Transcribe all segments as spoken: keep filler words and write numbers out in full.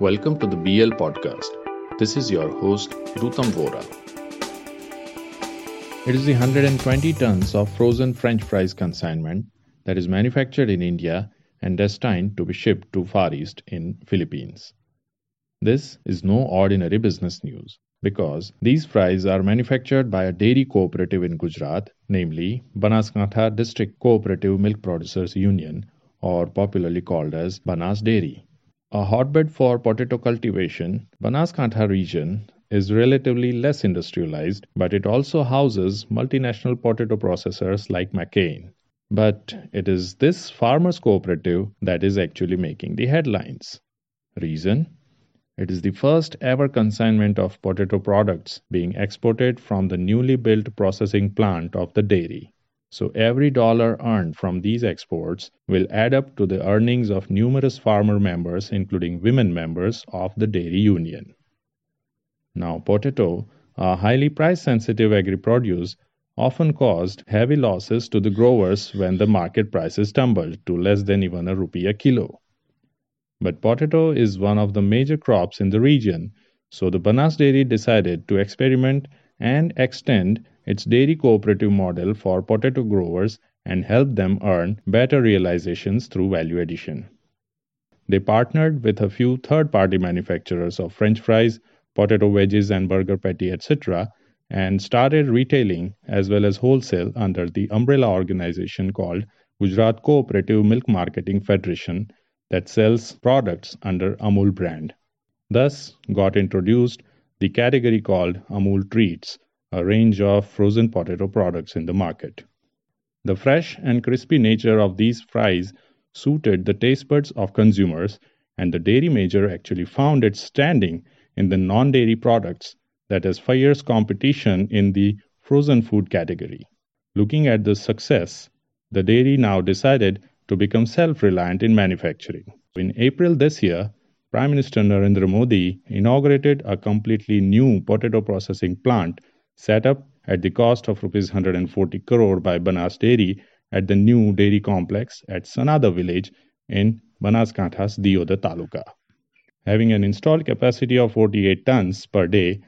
Welcome to the B L Podcast. This is your host, Rutam Vora. It is the one hundred twenty tons of frozen French fries consignment that is manufactured in India and destined to be shipped to Far East in Philippines. This is no ordinary business news because these fries are manufactured by a dairy cooperative in Gujarat, namely Banaskantha District Cooperative Milk Producers Union, or popularly called as Banas Dairy. A hotbed for potato cultivation, Banaskantha region is relatively less industrialized, but it also houses multinational potato processors like McCain. But it is this farmers' cooperative that is actually making the headlines. Reason? It is the first ever consignment of potato products being exported from the newly built processing plant of the dairy. So every dollar earned from these exports will add up to the earnings of numerous farmer members, including women members of the dairy union. Now, potato, a highly price-sensitive agri-produce, often caused heavy losses to the growers when the market prices tumbled to less than even a rupee a kilo. But potato is one of the major crops in the region, so the Banas Dairy decided to experiment and extend its dairy cooperative model for potato growers and help them earn better realizations through value addition. They partnered with a few third-party manufacturers of French fries, potato wedges and burger patty, et cetera, and started retailing as well as wholesale under the umbrella organization called Gujarat Cooperative Milk Marketing Federation that sells products under Amul brand. Thus got introduced the category called Amul treats, a range of frozen potato products in the market. The fresh and crispy nature of these fries suited the taste buds of consumers, and the dairy major actually found its standing in the non-dairy products that is fierce competition in the frozen food category. Looking at the success, the dairy now decided to become self-reliant in manufacturing. In April this year, Prime Minister Narendra Modi inaugurated a completely new potato processing plant set up at the cost of rupees one hundred forty crore by Banas Dairy at the new dairy complex at Sanada village in Banaskantha's Dioda Taluka. Having an installed capacity of forty-eight tons per day,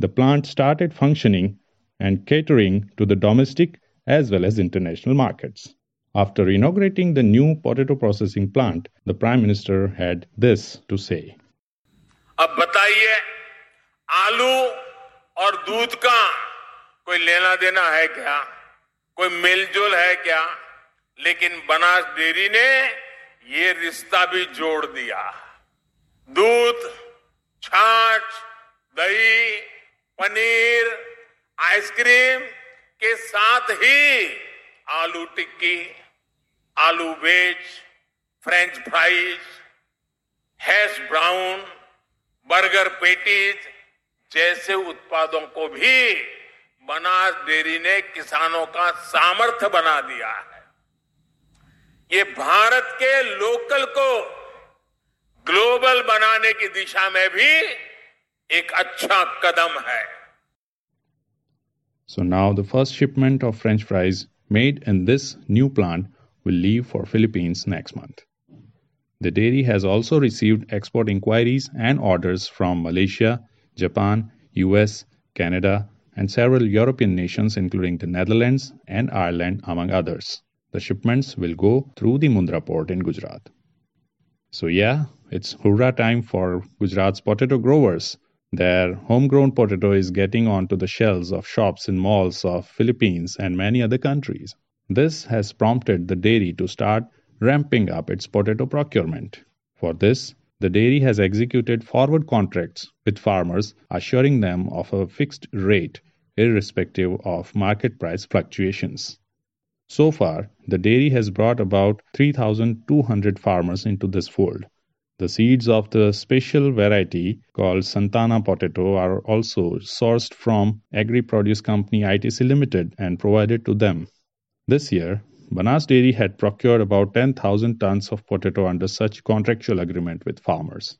the plant started functioning and catering to the domestic as well as international markets. After inaugurating the new potato processing plant, the Prime Minister had this to say. अब बताइए, आलू और दूध का कोई लेना देना है क्या? कोई मेलजोल है क्या? लेकिन बनास डेयरी ने ये रिश्ता भी जोड़ दिया। दूध, छाछ, दही, पनीर, आइसक्रीम के साथ ही aloo tikki, aloo wedge, French fries, hash brown, burger patties जैसे उत्पादों को भी बनास डेयरी ने किसानों का सामर्थ्य बना दिया है। ये भारत के लोकल को ग्लोबल बनाने की दिशा में भी एक अच्छा कदम है। So now the first shipment of French fries made in this new plant will leave for Philippines next month. The dairy has also received export inquiries and orders from Malaysia, Japan, U S, Canada, and several European nations including the Netherlands and Ireland, among others. The shipments will go through the Mundra port in Gujarat. So yeah, it's hurrah time for Gujarat's potato growers. Their homegrown potato is getting onto the shelves of shops in malls of Philippines and many other countries. This has prompted the dairy to start ramping up its potato procurement. For this, the dairy has executed forward contracts with farmers, assuring them of a fixed rate irrespective of market price fluctuations. So far, the dairy has brought about three thousand two hundred farmers into this fold. The seeds of the special variety called Santana potato are also sourced from agri-produce company I T C Limited and provided to them. This year, Banas Dairy had procured about ten thousand tons of potato under such contractual agreement with farmers.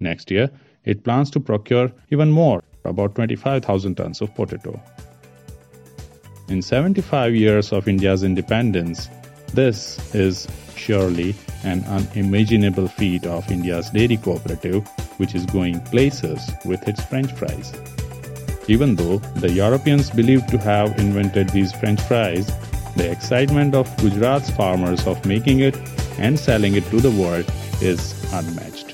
Next year, it plans to procure even more, about twenty-five thousand tons of potato. In seventy-five years of India's independence, This is surely an unimaginable feat of India's dairy cooperative, which is going places with its French fries. Even though the Europeans believed to have invented these French fries, the excitement of Gujarat's farmers of making it and selling it to the world is unmatched.